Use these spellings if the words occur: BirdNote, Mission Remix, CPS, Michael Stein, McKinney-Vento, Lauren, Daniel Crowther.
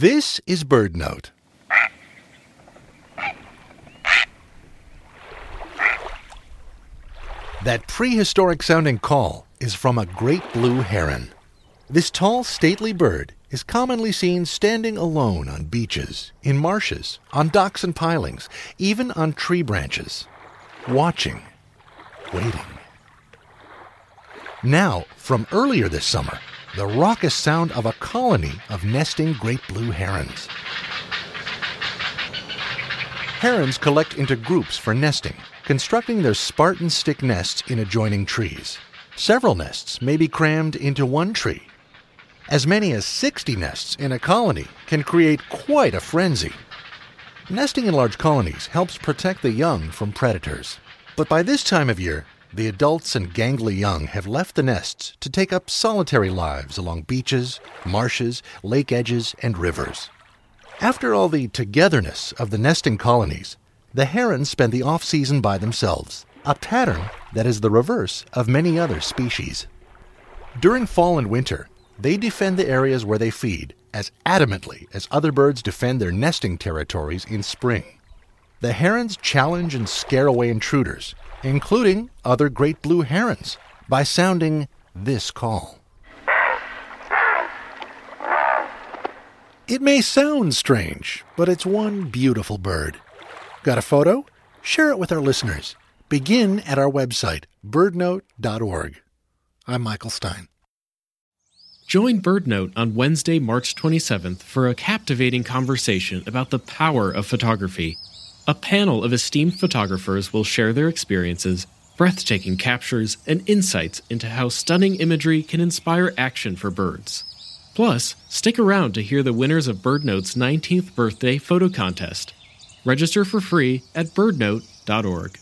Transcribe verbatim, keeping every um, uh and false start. This is BirdNote. That prehistoric-sounding call is from a great blue heron. This tall, stately bird is commonly seen standing alone on beaches, in marshes, on docks and pilings, even on tree branches, watching, waiting. Now, from earlier this summer, the raucous sound of a colony of nesting great blue herons. Herons collect into groups for nesting, constructing their Spartan stick nests in adjoining trees. Several nests may be crammed into one tree. As many as sixty nests in a colony can create quite a frenzy. Nesting in large colonies helps protect the young from predators. But by this time of year, the adults and gangly young have left the nests to take up solitary lives along beaches, marshes, lake edges, and rivers. After all the togetherness of the nesting colonies, the herons spend the off-season by themselves, a pattern that is the reverse of many other species. During fall and winter, they defend the areas where they feed as adamantly as other birds defend their nesting territories in spring. The herons challenge and scare away intruders, including other great blue herons, by sounding this call. It may sound strange, but it's one beautiful bird. Got a photo? Share it with our listeners. Begin at our website, birdnote dot org. I'm Michael Stein. Join BirdNote on Wednesday, March twenty-seventh for a captivating conversation about the power of photography. A panel of esteemed photographers will share their experiences, breathtaking captures, and insights into how stunning imagery can inspire action for birds. Plus, stick around to hear the winners of BirdNote's nineteenth birthday photo contest. Register for free at birdnote dot org.